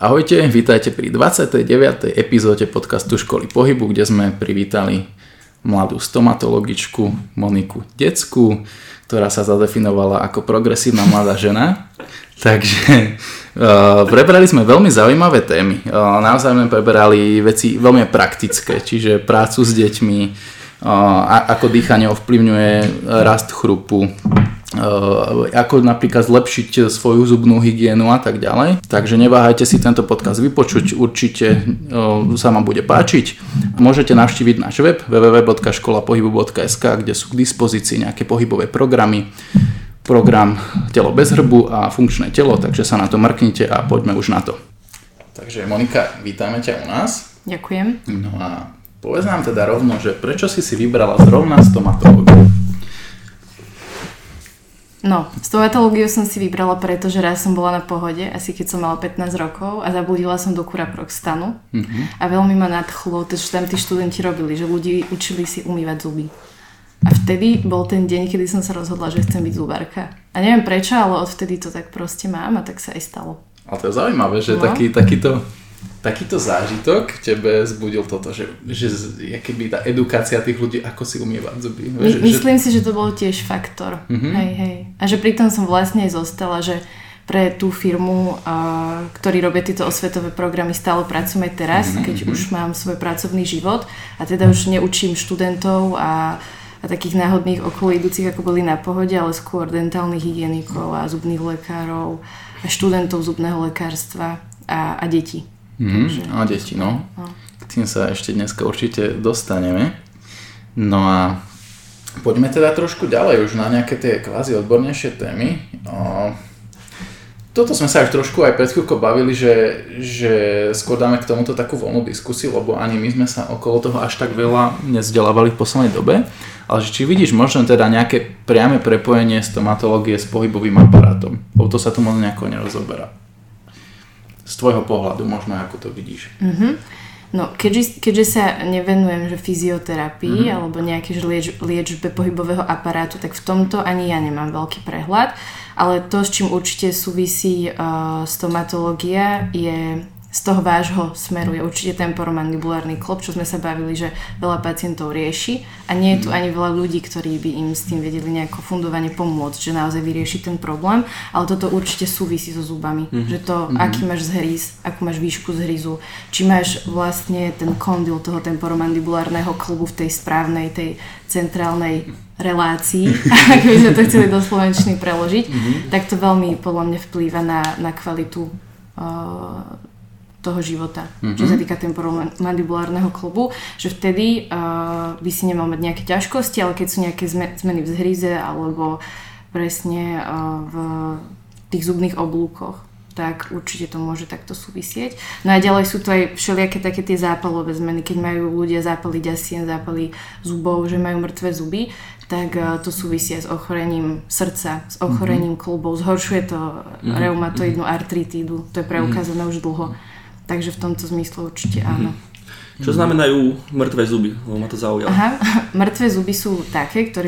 Ahojte, vítajte pri 29. epizóde podcastu Školy pohybu, kde sme privítali mladú stomatologičku Moniku Deckú, ktorá sa zadefinovala ako progresívna mladá žena. Takže preberali sme veľmi zaujímavé témy. Naozaj sme preberali veci veľmi praktické, čiže prácu s deťmi, ako dýchanie ovplyvňuje rast chrupu, ako napríklad zlepšiť svoju zubnú hygienu a tak ďalej. Takže neváhajte si tento podcast vypočuť, určite sa vám bude páčiť. Môžete navštíviť náš web www.školapohybu.sk, kde sú k dispozícii nejaké pohybové programy, program Telo bez hrbu a Funkčné telo, takže sa na to mrknite a poďme už na to. Takže Monika, vítame ťa u nás. Ďakujem. No a povedz nám teda rovno, že prečo si si vybrala zrovna stomatológiu? No, stomatológiu som si vybrala, pretože raz som bola na Pohode, asi keď som mala 15 rokov a zabludila som do kuraproxtanu a veľmi ma nadchlo, to čo tam tí študenti robili, že ľudí učili si umývať zuby. A vtedy bol ten deň, kedy som sa rozhodla, že chcem byť zubárka. A neviem prečo, ale odvtedy to tak proste mám a tak sa aj stalo. Ale to je zaujímavé, že no. Takýto zážitok v tebe zbudil toto, že keby tá edukácia tých ľudí, ako si umývať zuby. Myslím si, že to bol tiež faktor. Mm-hmm. Hej. A že pritom som vlastne aj zostala, že pre tú firmu, ktorí robia tieto osvetové programy, stále pracujeme teraz, keď už mám svoj pracovný život a teda už neučím študentov a takých náhodných okoloidúcich, ako boli na Pohode, ale skôr dentálnych hygienikov a zubných lekárov a študentov zubného lekárstva a detí. A deti, no. K tým sa ešte dneska určite dostaneme. No a poďme teda trošku ďalej už na nejaké tie kvázi odbornejšie témy. Toto sme sa už trošku aj pred chvíľkou bavili, že skôr dáme k tomuto takú voľnú diskusiu, lebo ani my sme sa okolo toho až tak veľa nevzdelávali v poslednej dobe. Ale či vidíš možno teda nejaké priame prepojenie stomatológie s pohybovým aparátom? Lebo to sa tu možno nejako nerozoberá. Z tvojho pohľadu, možno ako to vidíš. Mm-hmm. No, keďže sa nevenujem že fyzioterapii alebo nejaké liečbe pohybového aparátu, tak v tomto ani ja nemám veľký prehľad, ale to, s čím určite súvisí stomatológia, je z toho vášho smeru, je určite temporomandibulárny klop, čo sme sa bavili, že veľa pacientov rieši a nie je tu ani veľa ľudí, ktorí by im s tým vedeli nejako fundovane pomôcť, že naozaj vyrieši ten problém, ale toto určite súvisí so zubami, že to, aký máš zhryz, akú máš výšku zhryzu, či máš vlastne ten kondyl toho temporomandibulárneho klobu v tej správnej, tej centrálnej relácií, ak by sme to chceli do slovenčiny preložiť, tak to veľmi podľa mňa vplýva na kvalitu toho života, čo sa týka temporomandibulárneho klobu, že vtedy by si nemal mať nejaké ťažkosti, ale keď sú nejaké zmeny v zhryze alebo presne v tých zubných oblúkoch, tak určite to môže takto súvisieť. No a ďalej sú to aj všelijaké také tie zápalové zmeny, keď majú ľudia zápaly ďasien, zápaly zubov, že majú mŕtve zuby, tak to súvisia s ochorením srdca, s ochorením klobov, zhoršuje to reumatoidnú artritídu, to je preukázané už dlho. Takže v tomto zmysle určite áno. Čo znamenajú mŕtve zuby? Lebo ma to zaujalo. Aha, mŕtve zuby sú také, ktoré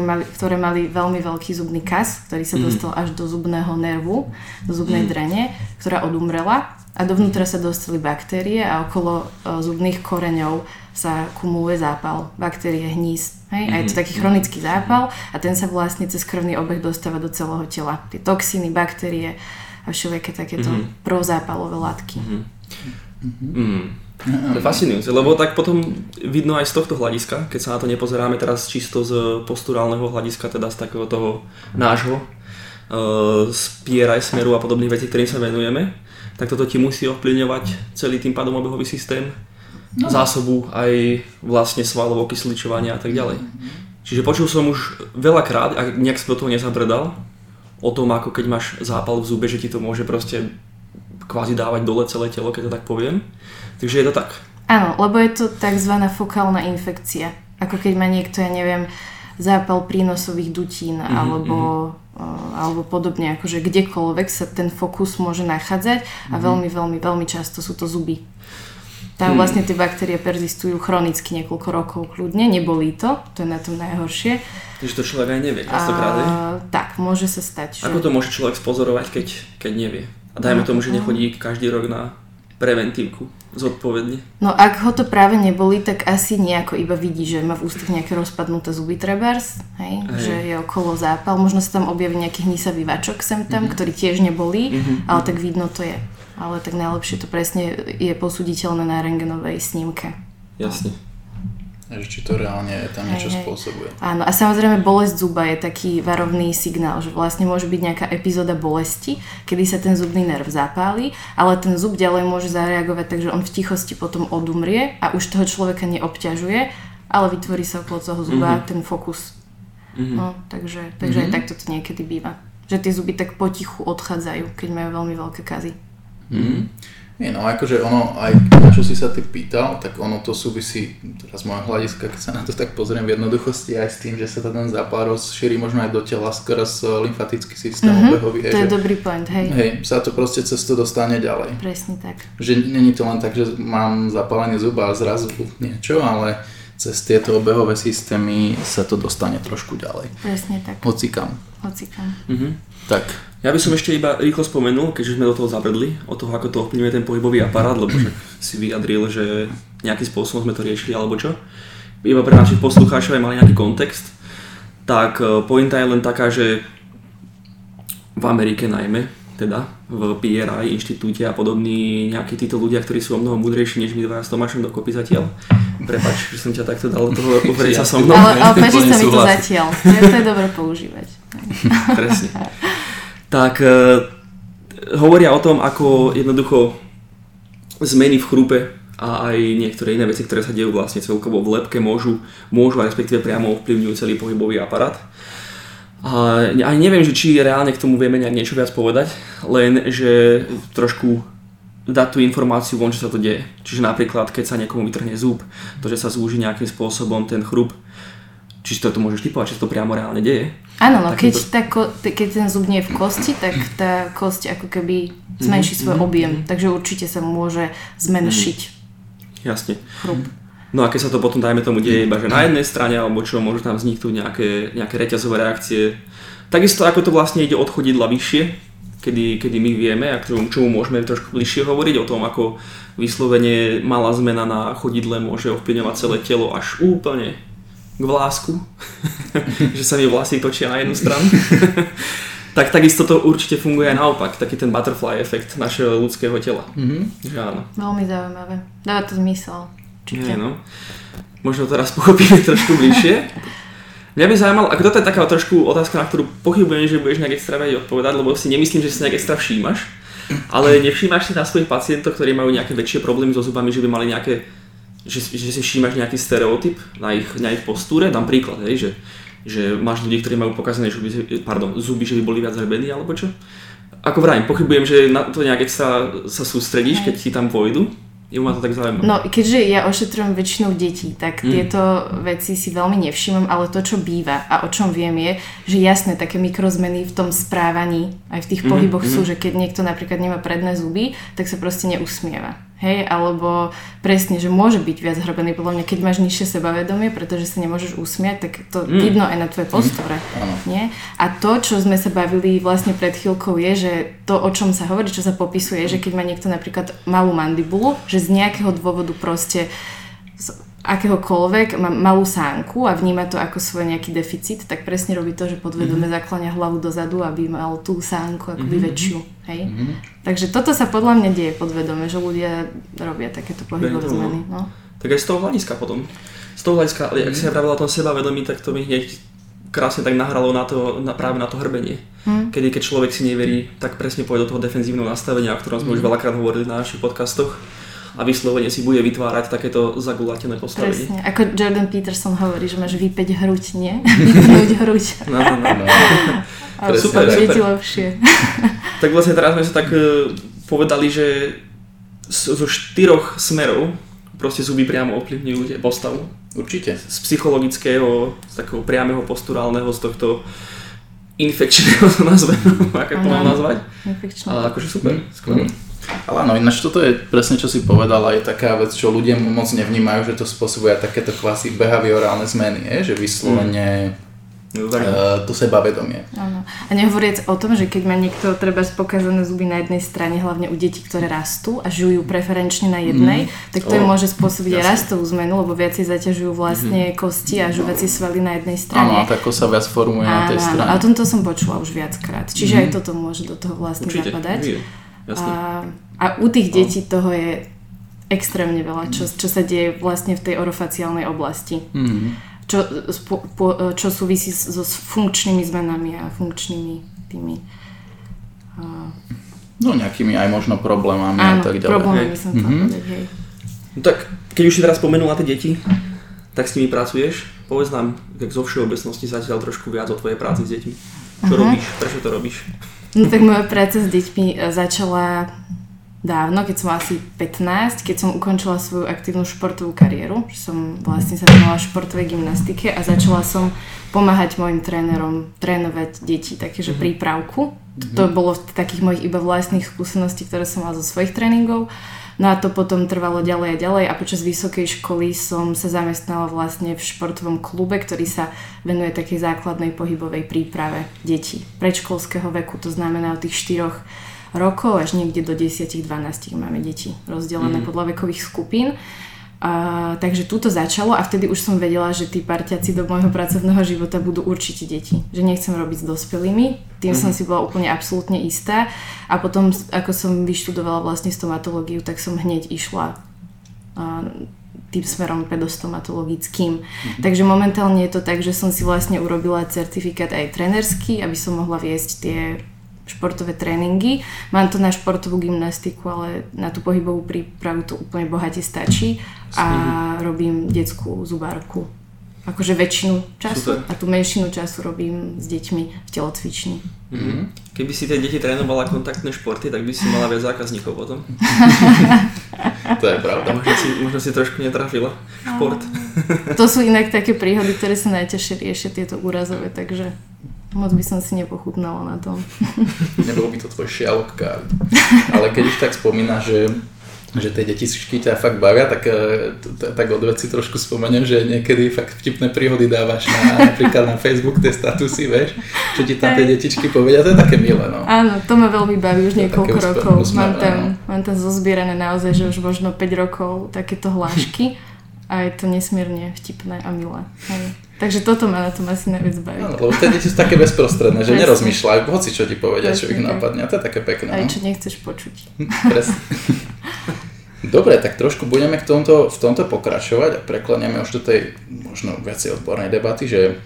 mali veľmi veľký zubný kas, ktorý sa dostal až do zubného nervu, do zubnej drene, ktorá odumrela a dovnútra sa dostali baktérie a okolo zubných koreňov sa kumuluje zápal, baktérie, hníz. Hej? A je to taký chronický zápal a ten sa vlastne cez krvný obeh dostáva do celého tela. Tie toxíny, baktérie a všelijaké takéto prozápalové látky. To je fascinujúce, lebo tak potom vidno aj z tohto hľadiska, keď sa na to nepozeráme teraz čisto z posturálneho hľadiska, teda z takého toho nášho spieraj smeru a podobných vecí, ktorým sa venujeme, tak toto ti musí ovplyvňovať celý tým pádom obehový systém, zásobu aj vlastne svalovo kysličovania a tak ďalej. Čiže počul som už veľakrát, a nejak som do toho nezabrdal, o tom, ako keď máš zápal v zube, že ti to môže proste kvázi dávať dole celé telo, keď to tak poviem. Takže je to tak. Áno, lebo je to tzv. Fokálna infekcia. Ako keď má niekto, ja neviem, zápal prínosových dutín alebo podobne, akože kdekoľvek sa ten fokus môže nachádzať a veľmi, veľmi, veľmi často sú to zuby. Tam vlastne tie baktérie persistujú chronicky niekoľko rokov kľudne, nebolí to je na tom najhoršie. Takže to človek aj nevie, častokrát je? Tak, môže sa stať. Ako to môže človek spozorovať, keď nevie? A dajme tomu, že nechodí každý rok na preventívku zodpovedne. No ak ho to práve neboli, tak asi nejako iba vidí, že má v ústach nejaké rozpadnuté zuby trebárs, hej? Hej. Že je okolo zápal, možno sa tam objaví nejaký hnisavý vačok sem tam, ktorý tiež nebolí, ale tak vidno to je. Ale tak najlepšie to presne je posúditeľné na rentgenovej snímke. Jasne. Či to reálne tam niečo spôsobuje. Áno, a samozrejme bolesť zuba je taký varovný signál, že vlastne môže byť nejaká epizóda bolesti, kedy sa ten zubný nerv zapáli, ale ten zub ďalej môže zareagovať, takže on v tichosti potom odumrie a už toho človeka neobťažuje, ale vytvorí sa okolo toho zuba ten fokus. No, takže aj takto to niekedy býva. Že tie zuby tak potichu odchádzajú, keď majú veľmi veľké kazy. Nie, no akože ono, aj na čo si sa ty pýtal, tak ono to súvisí, teraz z môjho hľadiska, keď sa na to tak pozriem v jednoduchosti, aj s tým, že sa tá ten zápal rozšíri možno aj do tela skrz lymfatický systém obehový. To je dobrý point, hej. Hej, sa to proste cez to dostane ďalej. Presne tak. Že není to len tak, že mám zapálenie zuba a zrazu niečo, ale cez tieto obehové systémy sa to dostane trošku ďalej. Presne tak. Hocikam. Tak. Ja by som ešte iba rýchlo spomenul, keďže sme do toho zabrdli, o toho, ako to ovplyvňuje ten pohybový aparát, lebo si vyjadril, že nejakým spôsobom sme to riešili alebo čo. Iba pre našich poslucháčov aj mali nejaký kontext. Tak pointa je len taká, že v Amerike najmä, teda v PRI inštitúte a podobní nejakí títo ľudia, ktorí sú o mnoho múdrejší než my dvaja s Tomášom dokopy zatiaľ. Prepáč, že som ťa takto dal do toho uprieť sa so mnou. Ale páči sa mi to zatiaľ, to je dobré používať. Presne. Tak hovoria o tom, ako jednoducho zmeny v chrúpe a aj niektoré iné veci, ktoré sa dejú vlastne celkovo v lebke, môžu a respektíve priamo ovplyvňujú celý pohybový aparát. A neviem, že či reálne k tomu vieme nejak niečo viac povedať, len že trošku dať tú informáciu von, čo sa to deje. Čiže napríklad, keď sa niekomu vytrhne zúb, to, že sa zúži nejakým spôsobom ten chrúp, čiže to môžeš typovať, či to priamo reálne deje? Áno, no keď ten zub nie je v kosti, tak tá kosť ako keby zmenší svoj objem, takže určite sa môže zmenšiť. Jasne. Chrub. No a keď sa to potom, dajme tomu, deje iba že na jednej strane, alebo čo, môžu tam vzniknúť nejaké reťazové reakcie. Takisto ako to vlastne ide od chodidla vyššie, kedy my vieme a čomu môžeme trošku bližšie hovoriť o tom, ako vyslovene malá zmena na chodidle môže ovplyvňovať celé telo až úplne k vlásku, že sa mi vlasy točia na jednu stranu, tak takisto to určite funguje aj naopak, taký ten butterfly efekt našeho ľudského tela. Áno. Veľmi zaujímavé, dáva to zmysel. Určite. Možno teraz pochopíme trošku bližšie. Mňa by zaujímalo, a toto je taká trošku otázka, na ktorú pochybujem, že budeš nejak extra vedieť odpovedať, lebo si nemyslím, že si nejak extra všímaš, ale nevšímaš si na svojich pacientov, ktorí majú nejaké väčšie problémy so zubami, že by mali nejaké, že si všímaš nejaký stereotyp na ich postúre, dám príklad, hej, že máš ľudí, ktorí majú pokazené zuby, že by boli viac hrbení alebo čo. Ako vrajím, pochybujem, že na to nejak sa sústredíš, keď ti tam pôjdu. Je ma to tak zaujímavé. No, keďže ja ošetrujem väčšinou detí, tak tieto veci si veľmi nevšímam, ale to, čo býva a o čom viem je, že jasné, také mikrozmeny v tom správaní, aj v tých pohyboch sú, že keď niekto napríklad nemá predné zuby, tak sa proste neusmieva. Hej, alebo presne, že môže byť viac hrbený, podľa mňa, keď máš nižšie sebavedomie, pretože sa nemôžeš usmiať, tak to vidno aj na tvojej postore. Nie? A to, čo sme sa bavili vlastne pred chvíľkou, je, že to, o čom sa hovorí, čo sa popisuje, že keď má niekto napríklad malú mandibulu, že z nejakého dôvodu proste akéhokoľvek má malú sánku a vníma to ako svoj nejaký deficit, tak presne robí to, že podvedome zakláňa hlavu dozadu, aby mal tú sánku akoby väčšiu. Hej? Takže toto sa podľa mňa deje podvedome, že ľudia robia takéto pohybové zmeny. No. Tak aj z toho hľadiska potom. Z toho hľadiska, ak si napravila o tom sebavedomí, tak to mi hneď krásne tak nahralo práve na to hrbenie. Keď človek si neverí, tak presne pôjde do toho defenzívneho nastavenia, o ktorom sme už veľakrát hovorili na našich podcastoch. A vyslovene si bude vytvárať takéto zagulatené postavenie. Presne, ako Jordan Peterson hovorí, že máš vypäť hruď, nie? Vypnúť hruď. No. Ale super. Lepšie. Tak vlastne teraz sme sa tak povedali, že zo štyroch smerov proste zuby priamo ovplyvňujú postavu. Určite. Z psychologického, z takého priameho posturálneho, z tohto infekčného, to nazvem, aké to mám nazvať. Infekčné. Ale akože super, skvelé. Ale áno, ináč toto je presne, čo si povedala, je taká vec, čo ľudia moc nevnímajú, že to spôsobuje takéto klasy behaviorálne zmeny, že vyslovene to sebavedomie. Áno. A nehovoriac o tom, že keď má niekto treba pokazané zuby na jednej strane, hlavne u detí, ktoré rastú a žijú preferenčne na jednej, tak to im môže spôsobiť aj rastovú zmenu, lebo viac si zaťažujú vlastne kosti a žuvacie svaly na jednej strane. Áno, tak sa viac formuje na tej strane. A o tomto som počula už viackrát. Čiže aj toto môže do toho vlastne zapadať. A u tých detí toho je extrémne veľa, čo sa deje vlastne v tej orofaciálnej oblasti. Čo súvisí so funkčnými zmenami a funkčnými tými... nejakými aj možno problémami a tak ďalej. Áno, problémy som tam povedať, hej. No tak, keď už si teraz spomenula tie deti, tak s nimi pracuješ. Povedz nám, tak zo všeobecnosti zatiaľ trošku viac o tvojej práci s deťmi. Čo robíš? Prečo to robíš? No tak moja práca s deťmi začala... dávno, keď som asi 15, keď som ukončila svoju aktívnu športovú kariéru, že som vlastne sa venovala športovej gymnastike a začala som pomáhať mojim trénerom trénovať deti, takže prípravku. To bolo v takých mojich iba vlastných skúseností, ktoré som mala zo svojich tréningov. No a to potom trvalo ďalej a ďalej a počas vysokej školy som sa zamestnala vlastne v športovom klube, ktorý sa venuje takej základnej pohybovej príprave detí predškolského veku, to znamená od tých 4 rokov až niekde do 10-12 máme deti rozdelené podľa vekových skupín. Takže túto začalo a vtedy už som vedela, že tí parťaci do môjho pracovného života budú určite deti. Že nechcem robiť s dospelými, tým som si bola úplne absolútne istá. A potom, ako som vyštudovala vlastne stomatológiu, tak som hneď išla tým smerom pedostomatologickým. Takže momentálne je to tak, že som si vlastne urobila certifikát aj trenerský, aby som mohla viesť tie športové tréningy. Mám to na športovú gymnastiku, ale na tú pohybovú prípravu to úplne bohate stačí a robím detskú zubárku. Akože väčšinu času a tú menšinu času robím s deťmi v telocvični. Keby si tie deti trénovala kontaktné športy, tak by si mala viac zákazníkov potom. To je pravda. Možno si trošku netrafila šport. To sú inak také príhody, ktoré sa najťažšie riešia, tieto úrazové, takže... Moc by som si nepochutnala na tom. Nebolo by to tvoj šialokár. Ale keď už tak spomínaš, že tie detičky ťa fakt bavia, tak od veci trošku spomeniem, že niekedy fakt vtipné príhody dávaš napríklad na Facebook, tie statusy, vieš, čo ti tam tie detičky povedia, to je také milé. No. Áno, to ma veľmi baví už niekoľko rokov. Mám tam zozbierané naozaj, že už možno 5 rokov takéto hlášky a je to nesmierne vtipné a milé. Takže toto ma na tom asi najviac baví. No, lebo tie deti sú také bezprostredné, že nerozmýšľajú, hoci čo ti povedia, presne, čo ich napadne. A to je také pekné. Aj čo nechceš počuť. Presne. Dobre, tak trošku budeme v tomto pokračovať a preklenieme už do tej možno viacej odbornej debaty, že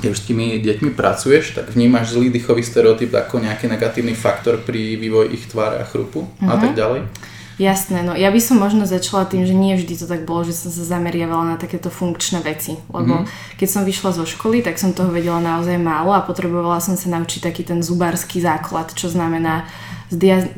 keď už s tými deťmi pracuješ, tak vnímaš zlý dýchový stereotyp ako nejaký negatívny faktor pri vývoji ich tváre a chrupu a tak ďalej? Jasné, no ja by som možno začala tým, že nie vždy to tak bolo, že som sa zameriavala na takéto funkčné veci, lebo keď som vyšla zo školy, tak som toho vedela naozaj málo a potrebovala som sa naučiť taký ten zubársky základ, čo znamená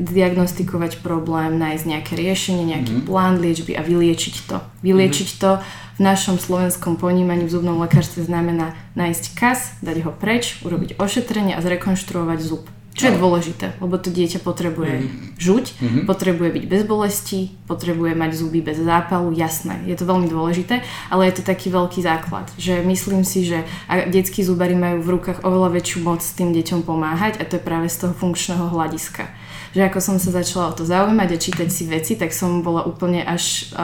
diagnostikovať problém, nájsť nejaké riešenie, nejaký plán liečby a vyliečiť to. Vyliečiť to v našom slovenskom ponímaní v zubnom lekárstve znamená nájsť kas, dať ho preč, urobiť ošetrenie a zrekonštruovať zub. Čo je dôležité, lebo to dieťa potrebuje žuť, potrebuje byť bez bolesti, potrebuje mať zuby bez zápalu, jasné, je to veľmi dôležité, ale je to taký veľký základ, že myslím si, že detskí zubári majú v rukách oveľa väčšiu moc s tým deťom pomáhať a to je práve z toho funkčného hľadiska. Že ako som sa začala o to zaujímať a čítať si veci, tak som bola úplne až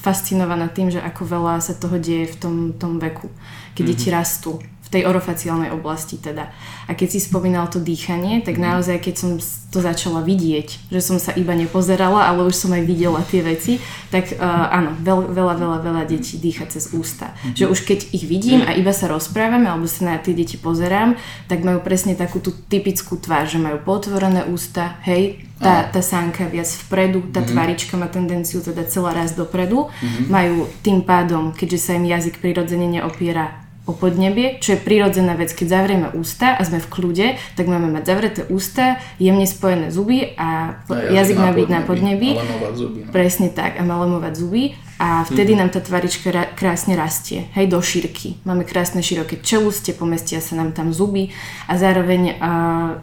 fascinovaná tým, že ako veľa sa toho deje v tom veku, keď deti rastú. Tej orofaciálnej oblasti teda. A keď si spomínal to dýchanie, tak naozaj, keď som to začala vidieť, že som sa iba nepozerala, ale už som aj videla tie veci, tak áno, veľa detí dýcha cez ústa. Že už keď ich vidím a iba sa rozprávam, alebo sa na tie deti pozerám, tak majú presne takú tú typickú tvár, že majú potvorené ústa, hej, tá sánka viac vpredu, tá tvárička má tendenciu teda celá raz dopredu, majú tým pádom, keďže sa im jazyk prirodzene neopiera o podnebie, čo je prirodzená vec, keď zavrieme ústa a sme v kľude, tak máme mať zavreté ústa, jemne spojené zuby a jazyk má byť na podnebí. Malamovať zuby. No. Presne tak, a malamovať zuby a vtedy nám tá tvarička krásne rastie, hej, do šírky. Máme krásne široké čeluste, pomestia sa nám tam zuby a zároveň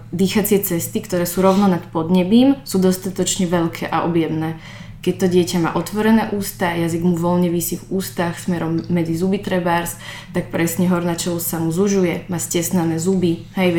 dýchacie cesty, ktoré sú rovno nad podnebím, sú dostatočne veľké a objemné. Keď to dieťa má otvorené ústa, jazyk mu voľne visí v ústach smerom medzi zuby trebárs, tak presne horná čeľusť sa mu zužuje, má stesnané zuby, hej,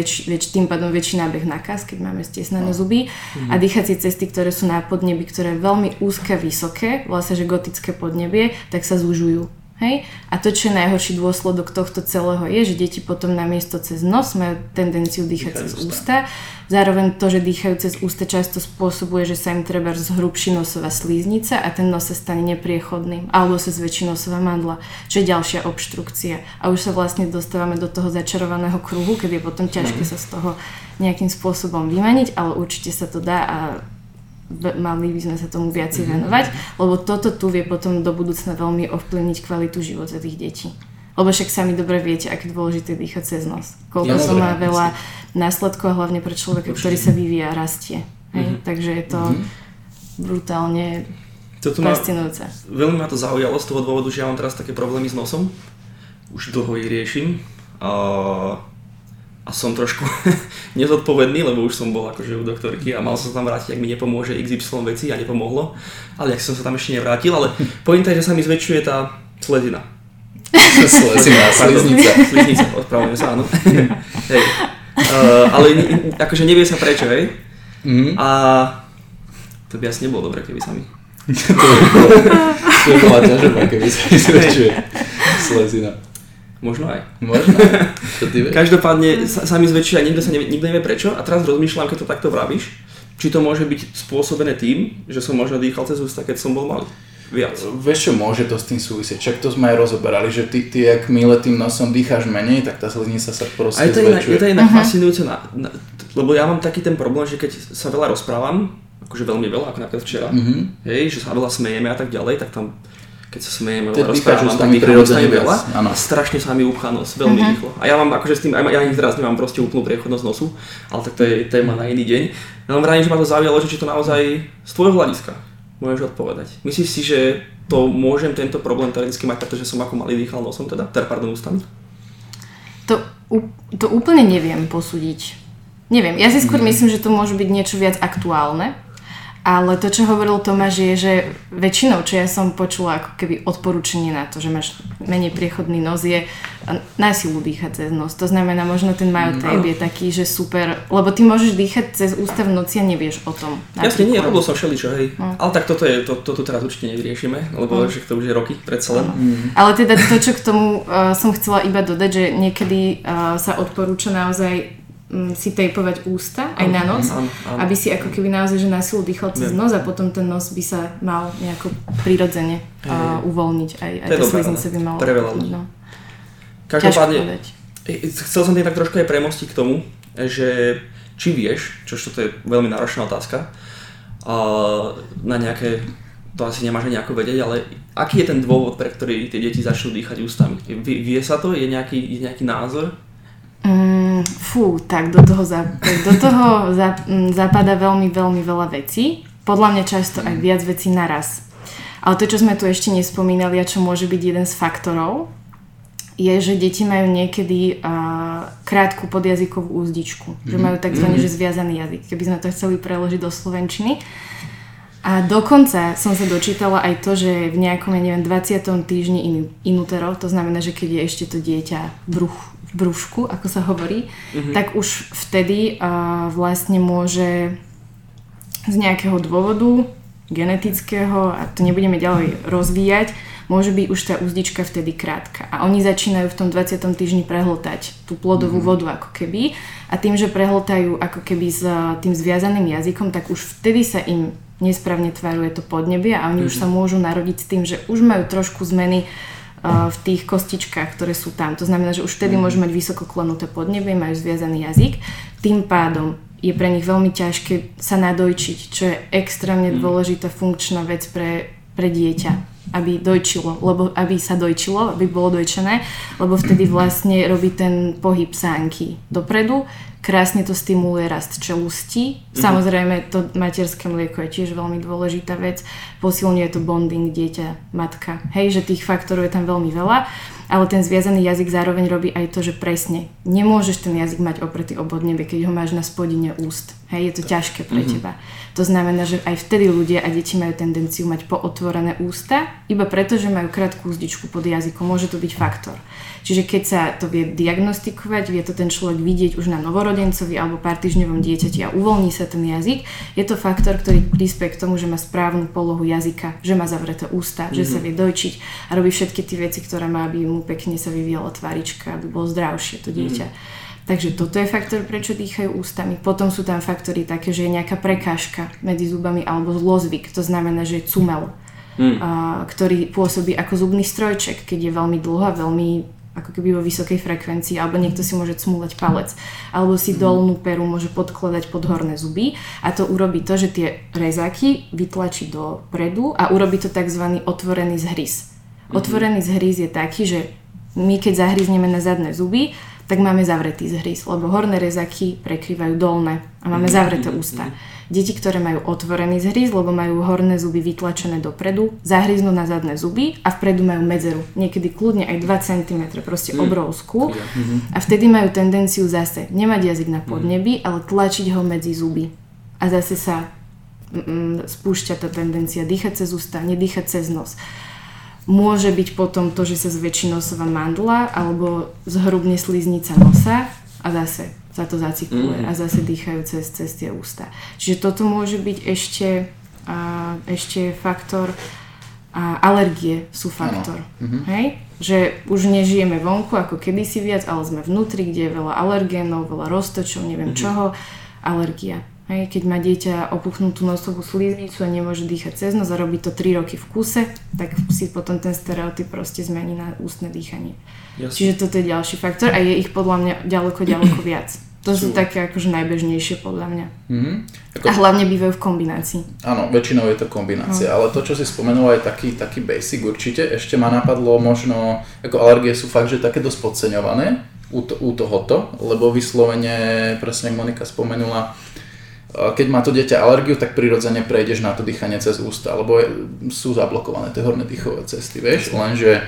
tým pádom väčší nábeh na kas, keď máme stesnané zuby a dýchacie cesty, ktoré sú na podnebi, ktoré je veľmi úzke, vysoké, volá sa, že gotické podnebie, tak sa zužujú. Hej? A to, čo je najhorší dôsledok tohto celého je, že deti potom namiesto cez nos majú tendenciu dýchať cez ústa. Zároveň to, že dýchajú cez ústa, často spôsobuje, že sa im treba zhrubší nosová slíznica a ten nos sa stane nepriechodným alebo sa zväčší nosová mandla, čo je ďalšia obštrukcia. A už sa vlastne dostávame do toho začarovaného kruhu, keď je potom ťažké sa z toho nejakým spôsobom vymaniť, ale určite sa to dá a mali by sme sa tomu viac venovať, lebo toto tu vie potom do budúcna veľmi ovplyvniť kvalitu života tých detí. Lebo však sami dobre viete, aké dôležité dýchať cez nos. Koľko to má veľa následkov, hlavne pre človeka, ktorý sa vyvíja a rastie. Takže je to brutálne fascinujúce. Veľmi ma to zaujalo z toho dôvodu, že ja mám teraz také problémy s nosom. Už dlho ich riešim. A som trošku nezodpovedný, lebo už som bol akože u doktorky a mal som sa tam vrátiť, ak mi nepomôže XY veci a nepomohlo. Ale ak som sa tam ešte nevrátil, ale pointa je, že sa mi zväčšuje tá slezina. Sliznica, odpravujem sa, áno. Hej. Ale akože nevie sa prečo, hej. A to by asi nebolo dobré, keby sa mi... To by bola ťažoba, keby sa mi zväčšuje slezina. Možno aj. Každopádne sa mi zväčšia a nikto nevie prečo. A teraz rozmýšľam, keď to takto vravíš, či to môže byť spôsobené tým, že som možno dýchal cez ústa, keď som bol malý. Viac. Vieš čo, môže to s tým súvisieť. Však to sme aj rozoberali, že ty ak milé tým nosom dýcháš menej, tak tá sliznica sa proste zväčšuje. A je to inak fascinujúce, lebo ja mám taký ten problém, že keď sa veľa rozprávam, akože veľmi veľa, ako napríklad včera, hej, že sa veľa smejeme a tak ďalej, tak tam keď sa smejeme, rozprávam, tak dýcham ústami veľa a strašne sa mi upchá nos, veľmi rýchlo. A ja mám akože s tým, ja ich teraz nemám proste úplnú priechodnosť nosu, ale tak to je téma na iný deň. Ja vám vrajím, že ma to zaujalo, že či to naozaj z tvojho hľadiska môžeš odpovedať. Myslíš si, že to môžem tento problém teoreticky mať, pretože som ako malý dýchal nosom ústami? To úplne neviem posúdiť. Neviem, ja si skôr myslím, že to môže byť niečo viac aktuálne. Ale to, čo hovoril Tomáš, je, že väčšinou, čo ja som počula ako keby odporúčanie na to, že máš menej priechodný nos, je na silu dýchať cez nos. To znamená, možno ten myotape je taký, že super, lebo ty môžeš dýchať cez ústa v noci a nevieš o tom. Jasne, nie, robil som všeličo, hej. Ale tak toto teraz určite nevyriešime, lebo že to už je roky predsa len. Ale teda to, čo k tomu som chcela iba dodať, že niekedy sa odporúča naozaj si tejpovať ústa aj na noc, aby si ako keby naozaj, že na silu dýchal cez nos a potom ten nos by sa mal nejako prirodzene uvoľniť. Aj tá sliznice by mala. Pre veľa ľudí. No. Každopádne, chcel som tým tak trošku aj premostiť k tomu, že či vieš, čo to je veľmi náročná otázka, na nejaké, to asi nemáš ani ako vedieť, ale aký je ten dôvod, pre ktorý tie deti začnú dýchať ústami? Vie sa to? Je nejaký názor? Tak do toho zapadá veľmi, veľmi veľa vecí. Podľa mňa často aj viac vecí naraz. Ale to, čo sme tu ešte nespomínali a čo môže byť jeden z faktorov, je, že deti majú niekedy krátku podjazykovú úzdičku. Že majú takzvaný, že zviazaný jazyk, keby sme to chceli preložiť do slovenčiny. A dokonca som sa dočítala aj to, že v nejakom, 20. týždni inúterov, to znamená, že keď je ešte to dieťa v brúšku, ako sa hovorí, tak už vtedy vlastne môže z nejakého dôvodu genetického, a to nebudeme ďalej rozvíjať, môže byť už tá úzdička vtedy krátka. A oni začínajú v tom 20. týždni prehltať tú plodovú vodu ako keby. A tým, že prehltajú ako keby s tým zviazaným jazykom, tak už vtedy sa im nesprávne tváruje to podnebie a oni už sa môžu narodiť s tým, že už majú trošku zmeny v tých kostičkách, ktoré sú tam. To znamená, že už vtedy môžu mať vysoko klonuté podnebie, majú zviazaný jazyk. Tým pádom je pre nich veľmi ťažké sa nadojčiť, čo je extrémne dôležitá funkčná vec pre dieťa. Aby sa dojčilo, aby bolo dojčené, lebo vtedy vlastne robí ten pohyb sánky dopredu, Krásne to stimuluje rast čelusti. Samozrejme, to materské mlieko je tiež veľmi dôležitá vec. Posilňuje to bonding dieťa, matka. Hej, že tých faktorov je tam veľmi veľa, ale ten zviazaný jazyk zároveň robí aj to, že presne nemôžeš ten jazyk mať opretý o bodnebe, keď ho máš na spodine úst. Hej, je to ťažké pre teba. To znamená, že aj vtedy ľudia a deti majú tendenciu mať pootvorené ústa, iba preto, že majú krátku úzdičku pod jazykom. Môže to byť faktor. Čiže keď sa to vie diagnostikovať, vie to ten človek vidieť už na novorodencovi alebo pártýždňovom dieťati a uvoľní sa ten jazyk, je to faktor, ktorý prispieje k tomu, že má správnu polohu jazyka, že má zavreté ústa, že sa vie dojčiť a robí všetky tie veci, ktoré má, aby mu pekne sa vyvíjala tvárička, aby bolo zdravšie to dieťa. Takže toto je faktor, prečo dýchajú ústami. Potom sú tam faktory také, že je nejaká prekážka medzi zubami alebo zlozvyk, to znamená, že je cumel, ktorý pôsobí ako zubný strojček, keď je veľmi dlho a veľmi ako keby vo vysokej frekvencii, alebo niekto si môže cmúľať palec, alebo si dolnú peru môže podkladať pod horné zuby a to urobí to, že tie rezáky vytlačí dopredu a urobí to tzv. Otvorený zhryz. Otvorený zhryz je taký, že my keď zahryzneme na zadné zuby, tak máme zavretý zhryz, lebo horné rezaky prekrývajú dolné a máme zavreté ústa. Deti, ktoré majú otvorený zhryz, lebo majú horné zuby vytlačené dopredu, zahryznú na zadné zuby a vpredu majú medzeru, niekedy kľudne aj 2 cm, proste obrovskú. A vtedy majú tendenciu zase nemať jazyk na podnebi, ale tlačiť ho medzi zuby. A zase sa spúšťa tá tendencia dýchať cez ústa, nedýchať cez nos. Môže byť potom to, že sa zväčší nosová mandla alebo zhrubne sliznica nosa a zase sa to zacykluje a zase dýchajú cez tie ústa. Čiže toto môže byť ešte faktor, a alergie sú faktor. Hej? Že už nežijeme vonku ako kedysi viac, ale sme vnútri, kde je veľa alergénov, veľa roztočov, neviem čoho, alergia. Hej? Keď má dieťa opuchnutú nosovú sliznicu a nemôže dýchať cez nos a robí to 3 roky v kuse, tak si potom ten stereotyp proste zmení na ústne dýchanie. Jasne. Čiže toto je ďalší faktor a je ich podľa mňa ďaleko viac. To sú také akože najbežnejšie podľa mňa. A hlavne bývajú v kombinácii. Áno, väčšinou je to kombinácia, ale to, čo si spomenula, je taký basic určite. Ešte ma napadlo možno, ako alergie sú fakt, že také dosť podceňované u tohoto, lebo vyslovene, presne ako Monika spomenula, keď má to dieťa alergiu, tak prirodzene prejdeš na to dýchanie cez ústa, lebo sú zablokované tie horné dýchové cesty, vieš, lenže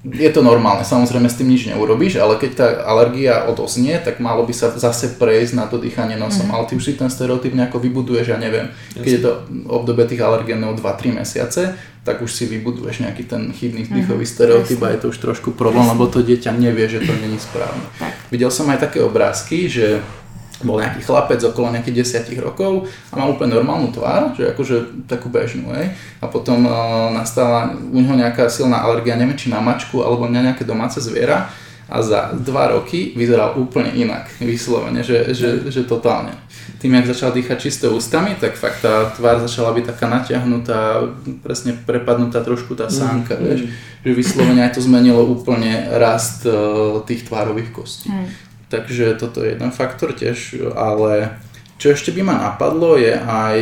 je to normálne, samozrejme s tým nič neurobíš, ale keď tá alergia odoznie, tak malo by sa zase prejsť na to dýchanie nosom, ale ty už si ten stereotyp nejako vybuduješ, ja neviem, keď je to obdobie tých alergénov 2-3 mesiace, tak už si vybuduješ nejaký ten chybný dýchový stereotyp a je to už trošku problém, lebo to dieťa nevie, že to není správne. Videl som aj také obrázky, že bol nejaký chlapec okolo nejakých 10 rokov a mal úplne normálnu tvár, že akože takú bežnú, hej. A potom nastala u neho nejaká silná alergia, neviem či na mačku alebo na nejaké domáce zviera a za 2 roky vyzeral úplne inak, vyslovene, že totálne. Tým, jak začal dýchať čisto ústami, tak fakt tá tvár začala byť taká natiahnutá, presne prepadnutá trošku tá sánka, vieš. Že vyslovene aj to zmenilo úplne rast tých tvárových kostí. Takže toto je jeden faktor tiež, ale čo ešte by ma napadlo je aj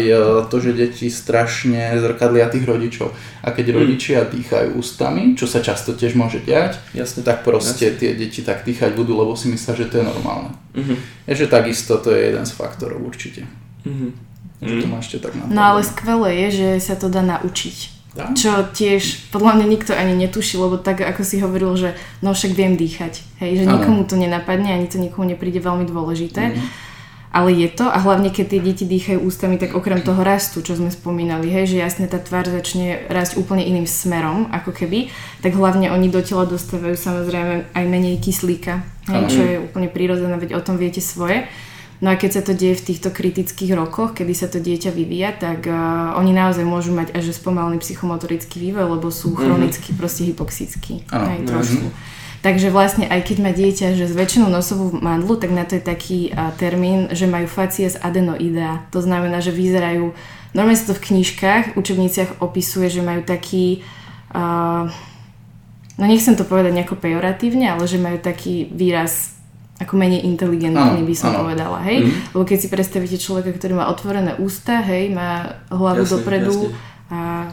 to, že deti strašne zrkadlia tých rodičov. A keď rodičia dýchajú ústami, čo sa často tiež môže diať, tak proste tie deti tak dýchať budú, lebo si myslia, že to je normálne. Takže takisto to je jeden z faktorov určite. To ma ešte tak napadlo. No ale skvelé je, že sa to dá naučiť. Čo tiež podľa mňa nikto ani netuší, lebo tak ako si hovoril, že no však viem dýchať, hej, že nikomu to nenapadne, ani to nikomu nepríde veľmi dôležité, ale je to, a hlavne keď tie deti dýchajú ústami, tak okrem toho rastu, čo sme spomínali, hej, že jasne tá tvár začne rásť úplne iným smerom ako keby, tak hlavne oni do tela dostávajú samozrejme aj menej kyslíka, hej, čo je úplne prirodzené, veď o tom viete svoje. No a keď sa to deje v týchto kritických rokoch, kedy sa to dieťa vyvíja, tak oni naozaj môžu mať až spomalený psychomotorický vývoj, lebo sú chronicky proste hypoxickí. Takže vlastne aj keď má dieťa že zväčšenú nosovú mandlu, tak na to je taký termín, že majú facies adenoidea. To znamená, že vyzerajú, normálne sa to v knižkách, učebniciach opisuje, že majú taký... no nechcem to povedať nejako pejoratívne, ale že majú taký výraz ako menej inteligentný by som povedala, hej? Lebo keď si predstavíte človeka, ktorý má otvorené ústa, hej, má hlavu dopredu a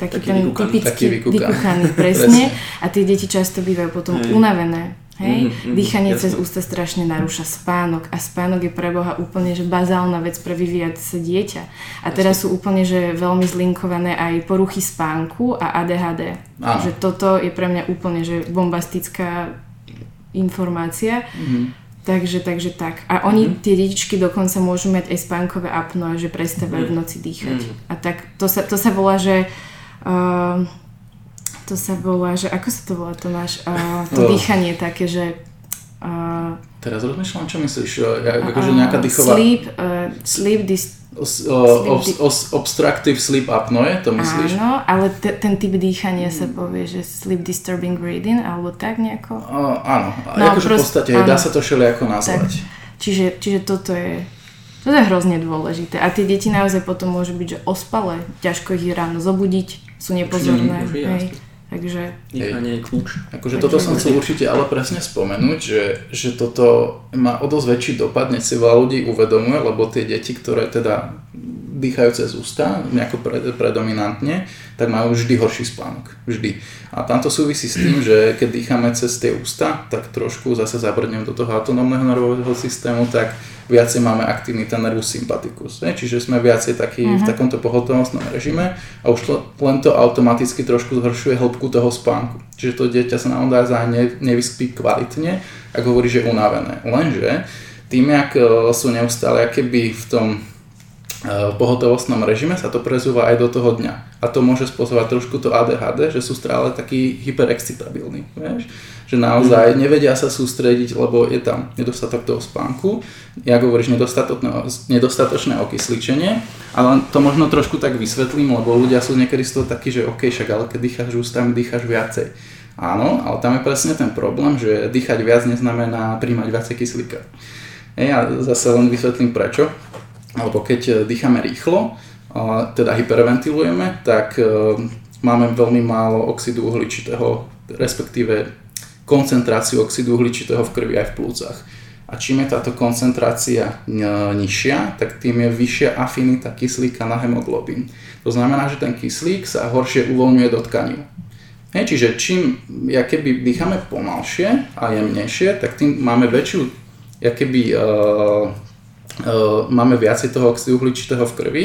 taký ten typický vykúkaný, presne. A tie deti často bývajú potom unavené, Hej? Dýchanie cez ústa strašne narúša spánok a spánok je pre Boha úplne že bazálna vec pre vyvíjať sa dieťa. A teraz sú úplne že veľmi zlinkované aj poruchy spánku a ADHD. Áno. Že toto je pre mňa úplne že bombastická informácia. Takže tak. A oni, tie detičky dokonca môžu mať aj spánkové apnoe, že prestávajú v noci dýchať. A tak to sa volá, že... to sa volá, že ako sa to volá, Tomáš? To dýchanie také, že... Teraz rozmýšľam, čo myslíš? Akože nejaká dýchová... Obstructive sleep apnoe, to myslíš? Áno, ale ten typ dýchania sa povie, že sleep disturbing breathing, alebo tak nejako? Áno, no, akože v podstate, áno. Dá sa to všelijako nazvať. Čiže toto je hrozne dôležité. A tie deti naozaj potom môžu byť, že ospalé, ťažko ich ráno zobudiť, sú nepozorné. Takže... Dýchanie je kľúč. Akože toto som chcel určite ale presne spomenúť, že toto má o dosť väčší dopad, než si veľa ľudí uvedomuje, lebo tie deti, ktoré teda dýchajú cez ústa, nejako predominantne, tak majú vždy horší spánok. Vždy. A tamto súvisí s tým, že keď dýchame cez tie ústa, tak trošku zase zabrdnem do toho autonómneho nervového systému, tak viacej máme aktívny ten nervus sympaticus. Čiže sme viacej taký v takomto pohotovostnom režime a už len to automaticky trošku zhoršuje hĺbku toho spánku. Čiže to dieťa sa naozaj nevyspí kvalitne, ak hovorí, že je unavené. Lenže tým, jak sú neustále akéby v tom pohotovostnom režime, sa to prezúva aj do toho dňa. A to môže spôsobovať trošku to ADHD, že sú stále takí hyperexcitabilní, vieš? Že naozaj nevedia sa sústrediť, lebo je tam nedostatok toho spánku, jak hovoríš, nedostatočné okysličenie, ale to možno trošku tak vysvetlím, lebo ľudia sú niekedy z toho takí, že okej, však ale keď dýcháš ústami, dýcháš viacej. Áno, ale tam je presne ten problém, že dýchať viac neznamená príjmať viacej kyslíka. Ja zase len vysvetlím prečo. Alebo keď dýchame rýchlo, teda hyperventilujeme, tak máme veľmi málo oxidu uhličitého, respektíve koncentráciu oxidu uhličitého v krvi aj v plúcach. A čím je táto koncentrácia nižšia, tak tým je vyššia afinita kyslíka na hemoglobín. To znamená, že ten kyslík sa horšie uvoľňuje do tkaní. Čiže čím keby dýchame pomalšie a jemnejšie, tak tým máme väčšiu máme viacej toho oxidu uhličitého v krvi